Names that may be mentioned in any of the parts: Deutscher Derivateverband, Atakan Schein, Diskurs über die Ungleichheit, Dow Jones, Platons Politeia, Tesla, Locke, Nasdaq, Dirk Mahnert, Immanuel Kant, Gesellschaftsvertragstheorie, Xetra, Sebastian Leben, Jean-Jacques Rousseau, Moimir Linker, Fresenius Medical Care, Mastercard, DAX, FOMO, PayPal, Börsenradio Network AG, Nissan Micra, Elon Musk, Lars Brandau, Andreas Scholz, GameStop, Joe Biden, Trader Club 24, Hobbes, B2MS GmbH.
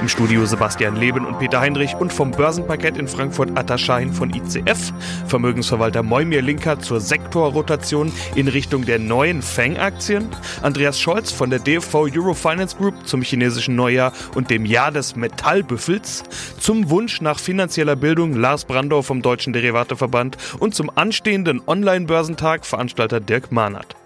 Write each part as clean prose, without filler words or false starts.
Im Studio Sebastian Leben und Peter Heinrich und vom Börsenparkett in Frankfurt Atakan Schein von ICF, Vermögensverwalter Moimir Linker zur Sektorrotation in Richtung der neuen FANG-Aktien, Andreas Scholz von der DFV Euro Finance Group zum chinesischen Neujahr und dem Jahr des Metallbüffels, zum Wunsch nach finanzieller Bildung Lars Brandau vom Deutschen Derivateverband und zum anstehenden Online-Börsentag Veranstalter Dirk Mahnert.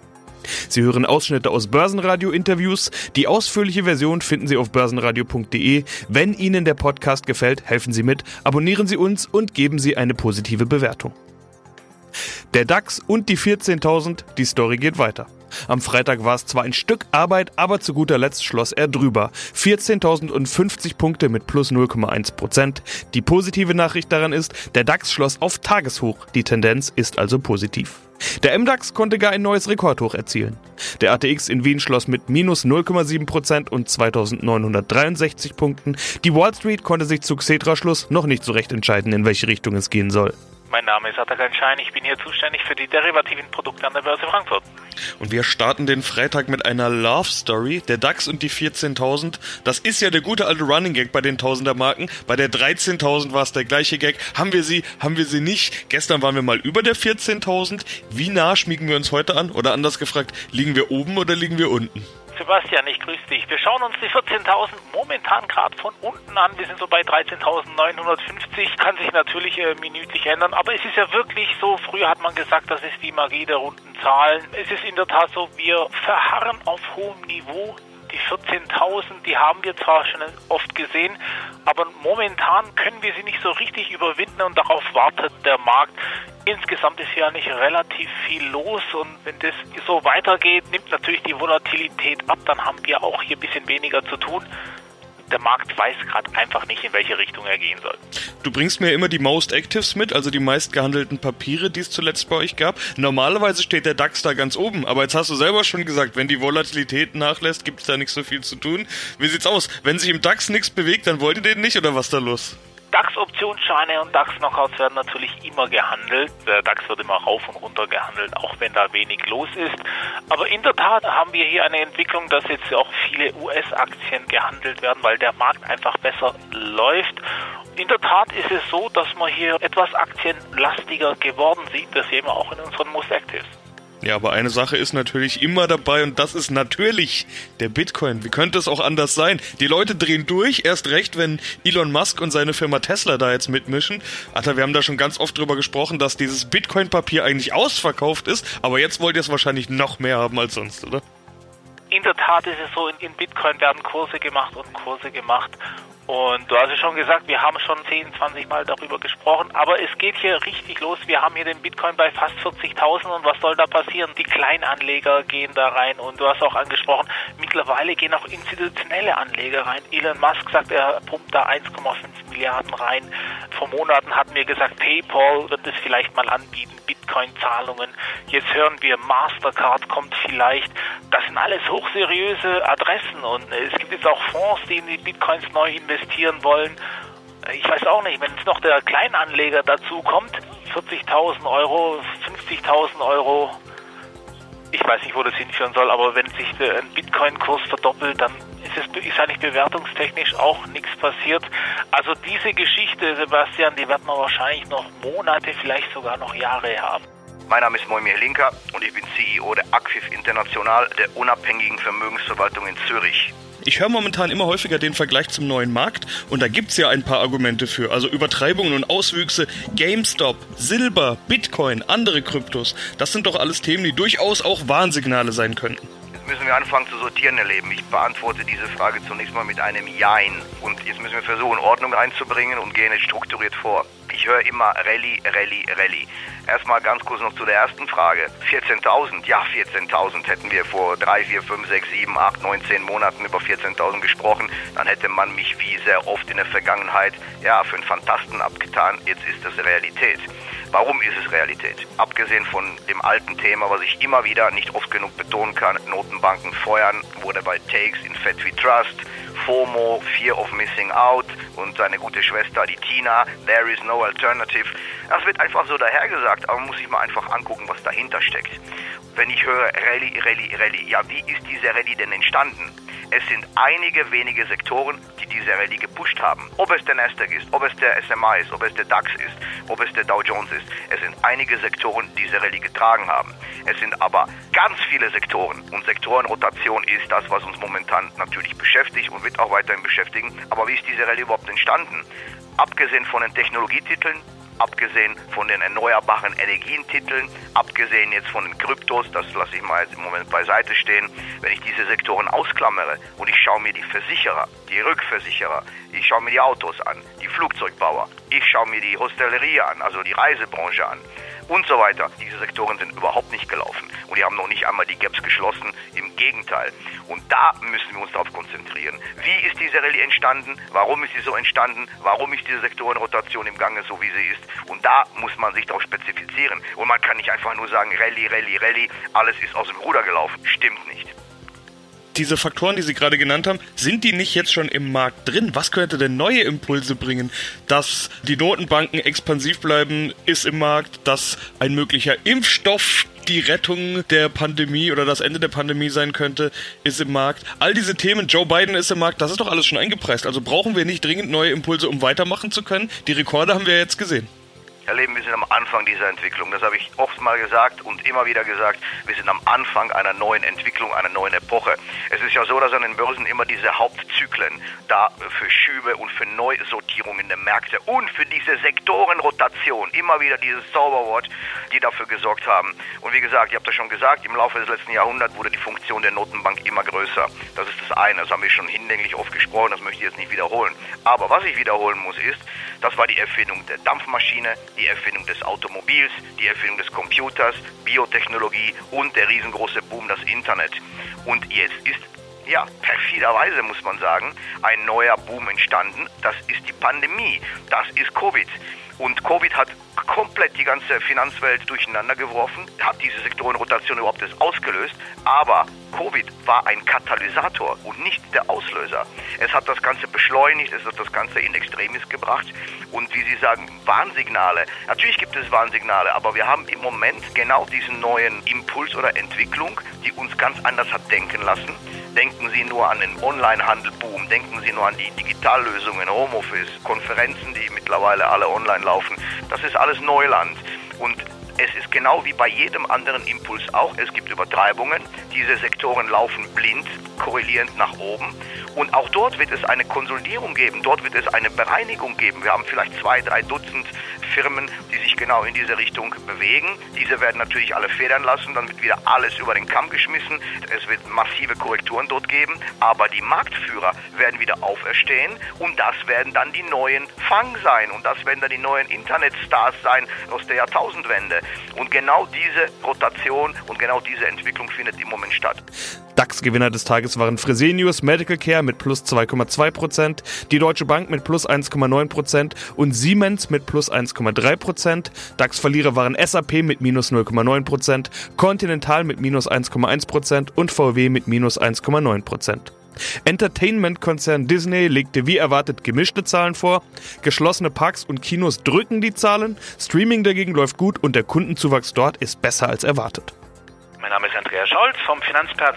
Sie hören Ausschnitte aus Börsenradio-Interviews. Die ausführliche Version finden Sie auf börsenradio.de. Wenn Ihnen der Podcast gefällt, helfen Sie mit, abonnieren Sie uns und geben Sie eine positive Bewertung. Der DAX und die 14.000, die Story geht weiter. Am Freitag war es zwar ein Stück Arbeit, aber zu guter Letzt schloss er drüber. 14.050 Punkte mit plus 0,1%. Die positive Nachricht daran ist, der DAX schloss auf Tageshoch. Die Tendenz ist also positiv. Der MDAX konnte gar ein neues Rekordhoch erzielen. Der ATX in Wien schloss mit minus 0,7% und 2.963 Punkten. Die Wall Street konnte sich zu Xetra-Schluss noch nicht so recht entscheiden, in welche Richtung es gehen soll. Mein Name ist Atakan Schein, ich bin hier zuständig für die derivativen Produkte an der Börse Frankfurt. Und wir starten den Freitag mit einer Love-Story, der DAX und die 14.000. Das ist ja der gute alte Running-Gag bei den Tausender-Marken. Bei der 13.000 war es der gleiche Gag. Haben wir sie nicht? Gestern waren wir mal über der 14.000. Wie nah schmiegen wir uns heute an? Oder anders gefragt, liegen wir oben oder liegen wir unten? Sebastian, ich grüße dich. Wir schauen uns die 14.000 momentan gerade von unten an. Wir sind so bei 13.950. Kann sich natürlich minütlich ändern. Aber es ist ja wirklich so, früher hat man gesagt, das ist die Magie der runden Zahlen. Es ist in der Tat so, wir verharren auf hohem Niveau. Die 14.000, die haben wir zwar schon oft gesehen, aber momentan können wir sie nicht so richtig überwinden und darauf wartet der Markt. Insgesamt ist ja nicht relativ viel los und wenn das so weitergeht, nimmt natürlich die Volatilität ab, dann haben wir auch hier ein bisschen weniger zu tun. Der Markt weiß gerade einfach nicht, in welche Richtung er gehen soll. Du bringst mir immer die Most Actives mit, also die meistgehandelten Papiere, die es zuletzt bei euch gab. Normalerweise steht der DAX da ganz oben, aber jetzt hast du selber schon gesagt, wenn die Volatilität nachlässt, gibt es da nicht so viel zu tun. Wie sieht's aus? Wenn sich im DAX nichts bewegt, dann wollt ihr den nicht oder was ist da los? DAX-Optionsscheine und DAX-Knockouts werden natürlich immer gehandelt. Der DAX wird immer rauf und runter gehandelt, auch wenn da wenig los ist. Aber in der Tat haben wir hier eine Entwicklung, dass jetzt auch viele US-Aktien gehandelt werden, weil der Markt einfach besser läuft. In der Tat ist es so, dass man hier etwas aktienlastiger geworden sieht. Das sehen wir auch in unseren Most Actives. Ja, aber eine Sache ist natürlich immer dabei und das ist natürlich der Bitcoin. Wie könnte es auch anders sein? Die Leute drehen durch, erst recht, wenn Elon Musk und seine Firma Tesla da jetzt mitmischen. Alter, wir haben da schon ganz oft drüber gesprochen, dass dieses Bitcoin-Papier eigentlich ausverkauft ist, aber jetzt wollt ihr es wahrscheinlich noch mehr haben als sonst, oder? In der Tat ist es so, in Bitcoin werden Kurse gemacht. Und du hast es schon gesagt, wir haben schon 10, 20 Mal darüber gesprochen, aber es geht hier richtig los. Wir haben hier den Bitcoin bei fast 40.000 und was soll da passieren? Die Kleinanleger gehen da rein und du hast auch angesprochen, mittlerweile gehen auch institutionelle Anleger rein. Elon Musk sagt, er pumpt da 1,5 Milliarden rein. Vor Monaten hatten wir gesagt, PayPal wird es vielleicht mal anbieten, Bitcoin-Zahlungen. Jetzt hören wir, Mastercard kommt vielleicht. Das sind alles hochseriöse Adressen und es gibt jetzt auch Fonds, die in die Bitcoins neu investieren wollen. Ich weiß auch nicht, wenn jetzt noch der Kleinanleger dazu kommt, 40.000 Euro, 50.000 Euro, ich weiß nicht, wo das hinführen soll, aber wenn sich ein Bitcoin-Kurs verdoppelt, dann ist eigentlich bewertungstechnisch auch nichts passiert. Also diese Geschichte, Sebastian, die wird man wahrscheinlich noch Monate, vielleicht sogar noch Jahre haben. Mein Name ist Moimir Linker und ich bin CEO der AGFIF International, der unabhängigen Vermögensverwaltung in Zürich. Ich höre momentan immer häufiger den Vergleich zum neuen Markt und da gibt's ja ein paar Argumente für. Also Übertreibungen und Auswüchse, GameStop, Silber, Bitcoin, andere Kryptos. Das sind doch alles Themen, die durchaus auch Warnsignale sein könnten. Jetzt müssen wir anfangen zu sortieren im Leben. Ich beantworte diese Frage zunächst mal mit einem Jein. Und jetzt müssen wir versuchen, Ordnung einzubringen und gehen jetzt strukturiert vor. Ich höre immer Rallye. Erstmal ganz kurz noch zu der ersten Frage. 14.000, ja 14.000 hätten wir vor 3, 4, 5, 6, 7, 8, 9, 10 Monaten über 14.000 gesprochen. Dann hätte man mich wie sehr oft in der Vergangenheit ja für einen Fantasten abgetan. Jetzt ist das Realität. Warum ist es Realität? Abgesehen von dem alten Thema, was ich immer wieder nicht oft genug betonen kann, Notenbanken feuern, wurde bei Takes in Fed We Trust, FOMO, Fear of Missing Out und seine gute Schwester, die TINA, There is no alternative. Das wird einfach so dahergesagt, aber man muss sich mal einfach angucken, was dahinter steckt. Wenn ich höre Rallye, Rallye, Rallye, ja, wie ist diese Rallye denn entstanden? Es sind einige wenige Sektoren, die diese Rallye gepusht haben. Ob es der Nasdaq ist, ob es der SMI ist, ob es der DAX ist, ob es der Dow Jones ist. Es sind einige Sektoren, die diese Rallye getragen haben. Es sind aber ganz viele Sektoren. Und Sektorenrotation ist das, was uns momentan natürlich beschäftigt und wird auch weiterhin beschäftigen. Aber wie ist diese Rallye überhaupt entstanden? Abgesehen von den Technologietiteln, abgesehen von den erneuerbaren Energientiteln, abgesehen jetzt von den Kryptos, das lasse ich mal jetzt im Moment beiseite stehen, wenn ich diese Sektoren ausklammere und ich schaue mir die Versicherer, die Rückversicherer, ich schaue mir die Autos an, die Flugzeugbauer, ich schaue mir die Hotellerie an, also die Reisebranche an und so weiter. Diese Sektoren sind überhaupt nicht gelaufen und die haben noch nicht einmal die Gaps geschlossen, im Gegenteil. Und da müssen wir uns darauf konzentrieren. Wie ist diese Rallye entstanden? Warum ist sie so entstanden? Warum ist diese Sektorenrotation im Gange so, wie sie ist? Und da muss man sich darauf spezifizieren. Und man kann nicht einfach nur sagen, Rallye, Rallye, Rallye, alles ist aus dem Ruder gelaufen. Stimmt nicht. Diese Faktoren, die Sie gerade genannt haben, sind die nicht jetzt schon im Markt drin? Was könnte denn neue Impulse bringen? Dass die Notenbanken expansiv bleiben, ist im Markt, dass ein möglicher Impfstoff die Rettung der Pandemie oder das Ende der Pandemie sein könnte, ist im Markt. All diese Themen, Joe Biden ist im Markt, das ist doch alles schon eingepreist. Also brauchen wir nicht dringend neue Impulse, um weitermachen zu können. Die Rekorde haben wir jetzt gesehen. Herr Leben, wir sind am Anfang dieser Entwicklung. Das habe ich oft mal gesagt und immer wieder gesagt. Wir sind am Anfang einer neuen Entwicklung, einer neuen Epoche. Es ist ja so, dass an den Börsen immer diese Hauptzyklen da für Schübe und für Neusortierungen der Märkte und für diese Sektorenrotation, immer wieder dieses Zauberwort, die dafür gesorgt haben. Und wie gesagt, ich habe das schon gesagt, im Laufe des letzten Jahrhunderts wurde die Funktion der Notenbank immer größer. Das ist das eine, das haben wir schon hinlänglich oft gesprochen, das möchte ich jetzt nicht wiederholen. Aber was ich wiederholen muss ist, das war die Erfindung der Dampfmaschine, die Erfindung des Automobils, die Erfindung des Computers, Biotechnologie und der riesengroße Boom, das Internet. Und jetzt ist, ja, perfiderweise muss man sagen, ein neuer Boom entstanden. Das ist die Pandemie, das ist Covid. Und Covid hat komplett die ganze Finanzwelt durcheinander geworfen, hat diese Sektorenrotation überhaupt erst ausgelöst, aber Covid war ein Katalysator und nicht der Auslöser. Es hat das Ganze beschleunigt, es hat das Ganze in Extremis gebracht und wie Sie sagen, Warnsignale. Natürlich gibt es Warnsignale, aber wir haben im Moment genau diesen neuen Impuls oder Entwicklung, die uns ganz anders hat denken lassen. Denken Sie nur an den Online-Handel-Boom, denken Sie nur an die Digitallösungen, Homeoffice, Konferenzen, die mittlerweile alle online laufen. Das ist alles Neuland. Und es ist genau wie bei jedem anderen Impuls auch, es gibt Übertreibungen, diese Sektoren laufen blind, korrelierend nach oben und auch dort wird es eine Konsolidierung geben, dort wird es eine Bereinigung geben. Wir haben vielleicht 2-3 Dutzend Firmen, die sich genau in diese Richtung bewegen. Diese werden natürlich alle federn lassen, dann wird wieder alles über den Kamm geschmissen, es wird massive Korrekturen dort geben, aber die Marktführer werden wieder auferstehen und das werden dann die neuen FANG sein und das werden dann die neuen Internetstars sein aus der Jahrtausendwende. Und genau diese Rotation und genau diese Entwicklung findet im Moment statt. DAX-Gewinner des Tages waren Fresenius Medical Care mit plus 2,2%, die Deutsche Bank mit plus 1,9% und Siemens mit plus 1,3%. DAX-Verlierer waren SAP mit minus 0,9%, Continental mit minus 1,1% und VW mit minus 1,9%. Entertainment-Konzern Disney legte wie erwartet gemischte Zahlen vor, geschlossene Parks und Kinos drücken die Zahlen, Streaming dagegen läuft gut und der Kundenzuwachs dort ist besser als erwartet. Mein Name ist Andreas Scholz vom Finanzplatz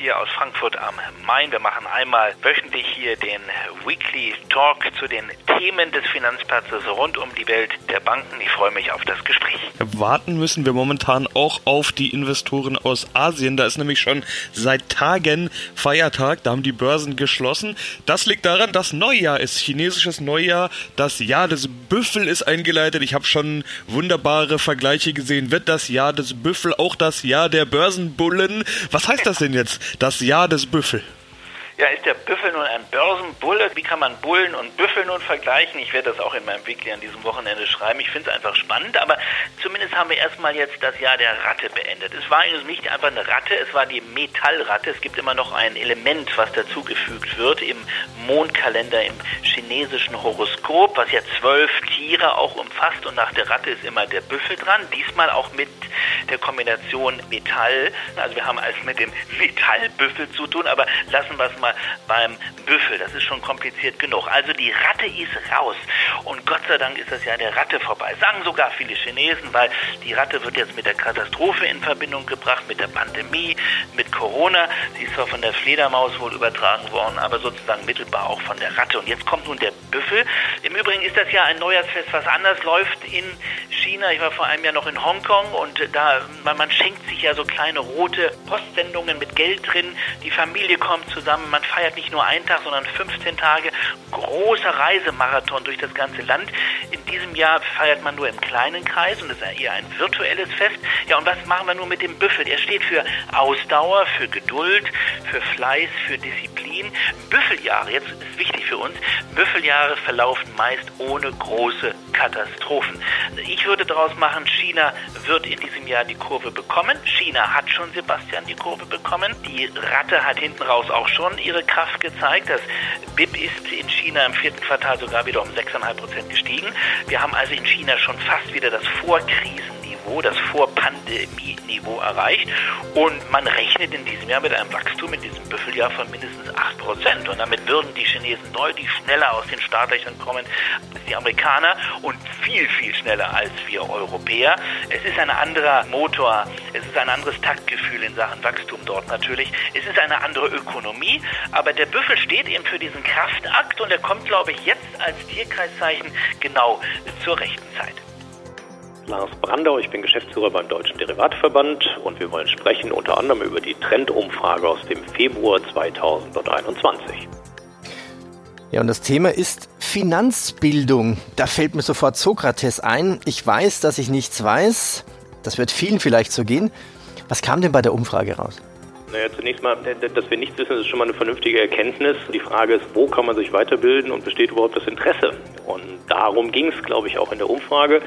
hier aus Frankfurt am Main. Wir machen einmal wöchentlich hier den Weekly Talk zu den Themen des Finanzplatzes rund um die Welt der Banken. Ich freue mich auf das Gespräch. Warten müssen wir momentan auch auf die Investoren aus Asien. Da ist nämlich schon seit Tagen Feiertag. Da haben die Börsen geschlossen. Das liegt daran, dass Neujahr ist. Chinesisches Neujahr. Das Jahr des Büffel ist eingeleitet. Ich habe schon wunderbare Vergleiche gesehen. Wird das Jahr des Büffel auch das Jahr der Börsenbullen? Was heißt das denn jetzt? Das Jahr des Büffel? Ja, ist der Büffel nun ein Börsenbulle? Wie kann man Bullen und Büffel nun vergleichen? Ich werde das auch in meinem Weekly an diesem Wochenende schreiben. Ich finde es einfach spannend, aber zumindest haben wir erstmal jetzt das Jahr der Ratte beendet. Es war also nicht einfach eine Ratte, es war die Metallratte. Es gibt immer noch ein Element, was dazugefügt wird im Mondkalender, im chinesischen Horoskop, was ja 12 Tiere auch umfasst und nach der Ratte ist immer der Büffel dran. Diesmal auch mit der Kombination Metall. Also wir haben alles mit dem Metallbüffel zu tun, aber lassen wir es mal beim Büffel. Das ist schon kompliziert genug. Also die Ratte ist raus. Und Gott sei Dank ist das ja an der Ratte vorbei. Sagen sogar viele Chinesen, weil die Ratte wird jetzt mit der Katastrophe in Verbindung gebracht, mit der Pandemie, mit Corona. Sie ist zwar von der Fledermaus wohl übertragen worden, aber sozusagen mittelbar auch von der Ratte. Und jetzt kommt nun der Büffel. Im Übrigen ist das ja ein Neujahrsfest, was anders läuft in China. Ich war vor einem Jahr noch in Hongkong und da, man schenkt sich ja so kleine rote Postsendungen mit Geld drin. Die Familie kommt zusammen, man feiert nicht nur einen Tag, sondern 15 Tage. Großer Reisemarathon durch das ganze Land. In diesem Jahr feiert man nur im kleinen Kreis und es ist eher ein virtuelles Fest. Ja, und was machen wir nun mit dem Büffel? Der steht für Ausdauer, für Geduld, für Fleiß, für Disziplin. Büffeljahre, jetzt ist wichtig für uns, Büffeljahre verlaufen meist ohne große Katastrophen. Ich würde daraus machen, China wird in diesem Jahr die Kurve bekommen. China hat schon, Sebastian, die Kurve bekommen. Die Ratte hat hinten raus auch schon ihre Kraft gezeigt. Das BIP ist in China im vierten Quartal sogar wieder um 6,5% gestiegen. Wir haben also in China schon fast wieder das Vorkrisenniveau, das Vorpandemieniveau erreicht. Und man rechnet in diesem Jahr mit einem Wachstum in diesem Büffeljahr von mindestens 8%. Und damit würden die Chinesen deutlich schneller aus den Startlöchern kommen als die Amerikaner und viel, viel schneller als wir Europäer. Es ist ein anderer Motor, es ist ein anderes Taktgefühl in Sachen Wachstum dort natürlich. Es ist eine andere Ökonomie, aber der Büffel steht eben für diesen Kraftakt und er kommt, glaube ich, jetzt als Tierkreiszeichen genau zur rechten Zeit. Lars Brandau, ich bin Geschäftsführer beim Deutschen Derivateverband und wir wollen sprechen unter anderem über die Trendumfrage aus dem Februar 2021. Ja, und das Thema ist Finanzbildung. Da fällt mir sofort Sokrates ein. Ich weiß, dass ich nichts weiß. Das wird vielen vielleicht so gehen. Was kam denn bei der Umfrage raus? Naja, zunächst mal, dass wir nichts wissen, ist schon mal eine vernünftige Erkenntnis. Die Frage ist, wo kann man sich weiterbilden und besteht überhaupt das Interesse? Und darum ging es, glaube ich, auch in der Umfrage.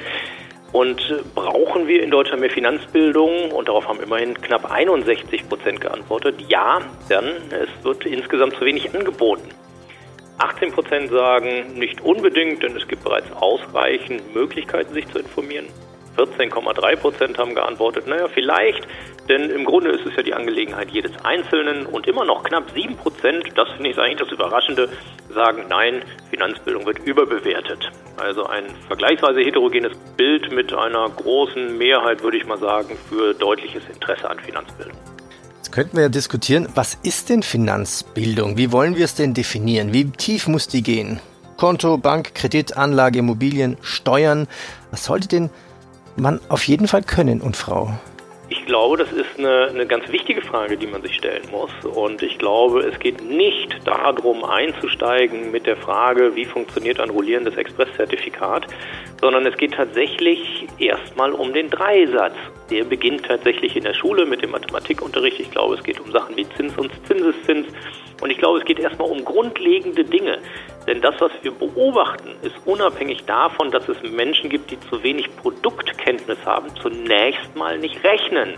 Und brauchen wir in Deutschland mehr Finanzbildung? Und darauf haben immerhin knapp 61% geantwortet. Ja, denn es wird insgesamt zu wenig angeboten. 18% sagen nicht unbedingt, denn es gibt bereits ausreichend Möglichkeiten, sich zu informieren. 14,3% haben geantwortet, naja, vielleicht, denn im Grunde ist es ja die Angelegenheit jedes Einzelnen. Und immer noch knapp 7%, das finde ich eigentlich das Überraschende, sagen, nein, Finanzbildung wird überbewertet. Also ein vergleichsweise heterogenes Bild mit einer großen Mehrheit, würde ich mal sagen, für deutliches Interesse an Finanzbildung. Jetzt könnten wir ja diskutieren, was ist denn Finanzbildung? Wie wollen wir es denn definieren? Wie tief muss die gehen? Konto, Bank, Kredit, Anlage, Immobilien, Steuern. Was sollte denn man auf jeden Fall können und Frau? Ich glaube, das ist eine ganz wichtige Frage, die man sich stellen muss. Und ich glaube, es geht nicht darum, einzusteigen mit der Frage, wie funktioniert ein rollierendes Expresszertifikat, sondern es geht tatsächlich erstmal um den Dreisatz. Der beginnt tatsächlich in der Schule mit dem Mathematikunterricht. Ich glaube, es geht um Sachen wie Zins und Zinseszins. Und ich glaube, es geht erstmal um grundlegende Dinge. Denn das, was wir beobachten, ist unabhängig davon, dass es Menschen gibt, die zu wenig Produktkenntnis haben, zunächst mal nicht rechnen.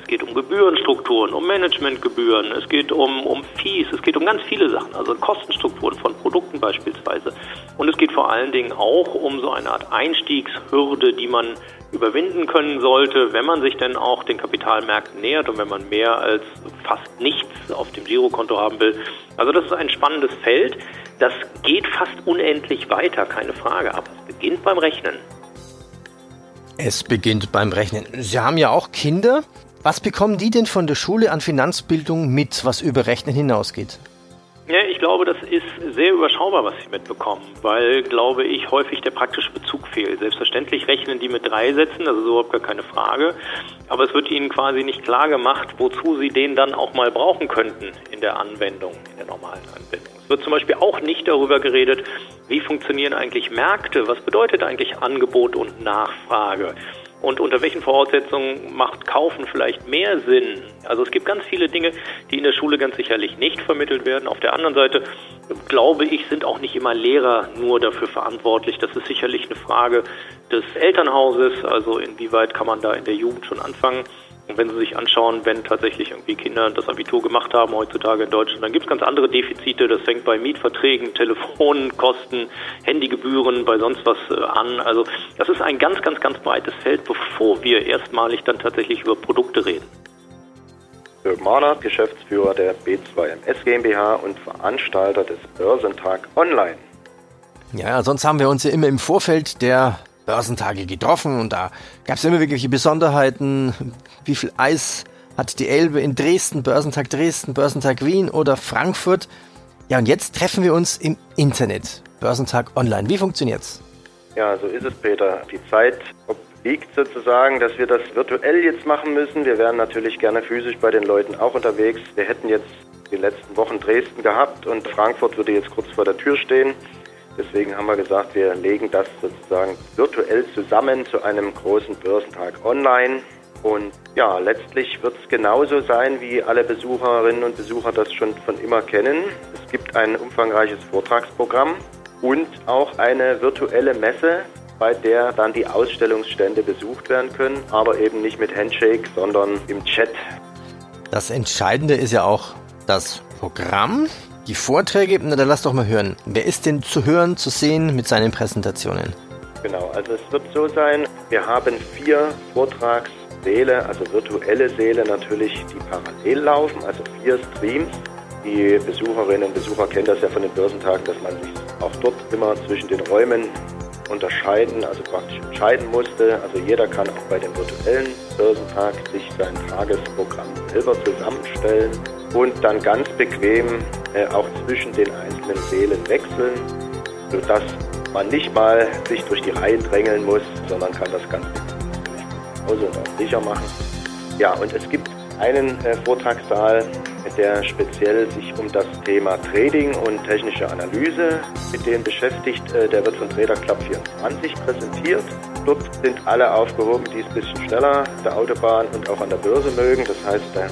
Es geht um Gebührenstrukturen, um Managementgebühren, es geht um Fees, es geht um ganz viele Sachen, also Kostenstrukturen von Produkten beispielsweise. Und es geht vor allen Dingen auch um so eine Art Einstiegshürde, die man überwinden können sollte, wenn man sich denn auch den Kapitalmärkten nähert und wenn man mehr als fast nichts auf dem Girokonto haben will. Also das ist ein spannendes Feld, das geht fast unendlich weiter, keine Frage, aber es beginnt beim Rechnen. Es beginnt beim Rechnen. Sie haben ja auch Kinder. Was bekommen die denn von der Schule an Finanzbildung mit, was über Rechnen hinausgeht? Ja, ich glaube, das ist sehr überschaubar, was sie mitbekommen, weil, glaube ich, häufig der praktische Bezug fehlt. Selbstverständlich rechnen die mit 3 Sätzen, das ist überhaupt gar keine Frage, aber es wird ihnen quasi nicht klar gemacht, wozu sie den dann auch mal brauchen könnten in der Anwendung, in der normalen Anwendung. Es wird zum Beispiel auch nicht darüber geredet, wie funktionieren eigentlich Märkte, was bedeutet eigentlich Angebot und Nachfrage? Und unter welchen Voraussetzungen macht Kaufen vielleicht mehr Sinn? Also es gibt ganz viele Dinge, die in der Schule ganz sicherlich nicht vermittelt werden. Auf der anderen Seite, glaube ich, sind auch nicht immer Lehrer nur dafür verantwortlich. Das ist sicherlich eine Frage des Elternhauses, also inwieweit kann man da in der Jugend schon anfangen. Und wenn Sie sich anschauen, wenn tatsächlich irgendwie Kinder das Abitur gemacht haben heutzutage in Deutschland, dann gibt es ganz andere Defizite. Das fängt bei Mietverträgen, Telefonkosten, Handygebühren, bei sonst was an. Also das ist ein ganz, ganz, ganz breites Feld, bevor wir erstmalig dann tatsächlich über Produkte reden. Dirk Mahnert, Geschäftsführer der B2MS GmbH und Veranstalter des Börsentag Online. Ja, sonst haben wir uns ja immer im Vorfeld der Börsentage getroffen und da gab es immer wirkliche Besonderheiten, wie viel Eis hat die Elbe in Dresden, Börsentag Dresden, Börsentag Wien oder Frankfurt. Ja, und jetzt treffen wir uns im Internet, Börsentag Online. Wie funktioniert's? Ja, so ist es, Peter. Die Zeit obliegt sozusagen, dass wir das virtuell jetzt machen müssen. Wir wären natürlich gerne physisch bei den Leuten auch unterwegs. Wir hätten jetzt die letzten Wochen Dresden gehabt und Frankfurt würde jetzt kurz vor der Tür stehen. Deswegen haben wir gesagt, wir legen das sozusagen virtuell zusammen zu einem großen Börsentag online. Und ja, letztlich wird es genauso sein, wie alle Besucherinnen und Besucher das schon von immer kennen. Es gibt ein umfangreiches Vortragsprogramm und auch eine virtuelle Messe, bei der dann die Ausstellungsstände besucht werden können, aber eben nicht mit Handshake, sondern im Chat. Das Entscheidende ist ja auch das Programm. Die Vorträge, na dann lass doch mal hören. Wer ist denn zu hören, zu sehen mit seinen Präsentationen? Genau, also es wird so sein, wir haben 4 Vortragssäle, also virtuelle Säle natürlich, die parallel laufen, also 4 Streams. Die Besucherinnen und Besucher kennen das ja von den Börsentagen, dass man sich auch dort immer zwischen den Räumen unterscheiden, also praktisch entscheiden musste. Also jeder kann auch bei dem virtuellen Börsentag sich sein Tagesprogramm selber zusammenstellen und dann ganz bequem auch zwischen den einzelnen Sälen wechseln, sodass man nicht mal sich durch die Reihen drängeln muss, sondern kann das ganz genauso und auch sicher machen. Ja, und es gibt einen Vortragssaal, der speziell sich um das Thema Trading und technische Analyse mit dem beschäftigt. Der wird von Trader Club 24 präsentiert. Dort sind alle aufgehoben, die es ein bisschen schneller auf der Autobahn und auch an der Börse mögen. Das heißt, da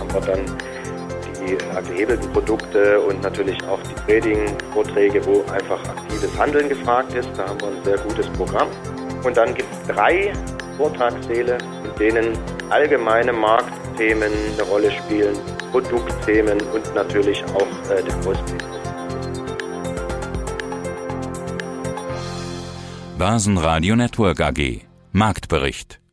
haben wir dann die gehebelten Produkte und natürlich auch die Trading-Vorträge, wo einfach aktives Handeln gefragt ist. Da haben wir ein sehr gutes Programm. Und dann gibt es 3 Vortragssäle, in denen allgemeine Marktthemen eine Rolle spielen, Produktthemen und natürlich auch der Ausblick. Börsenradio Network AG. Marktbericht.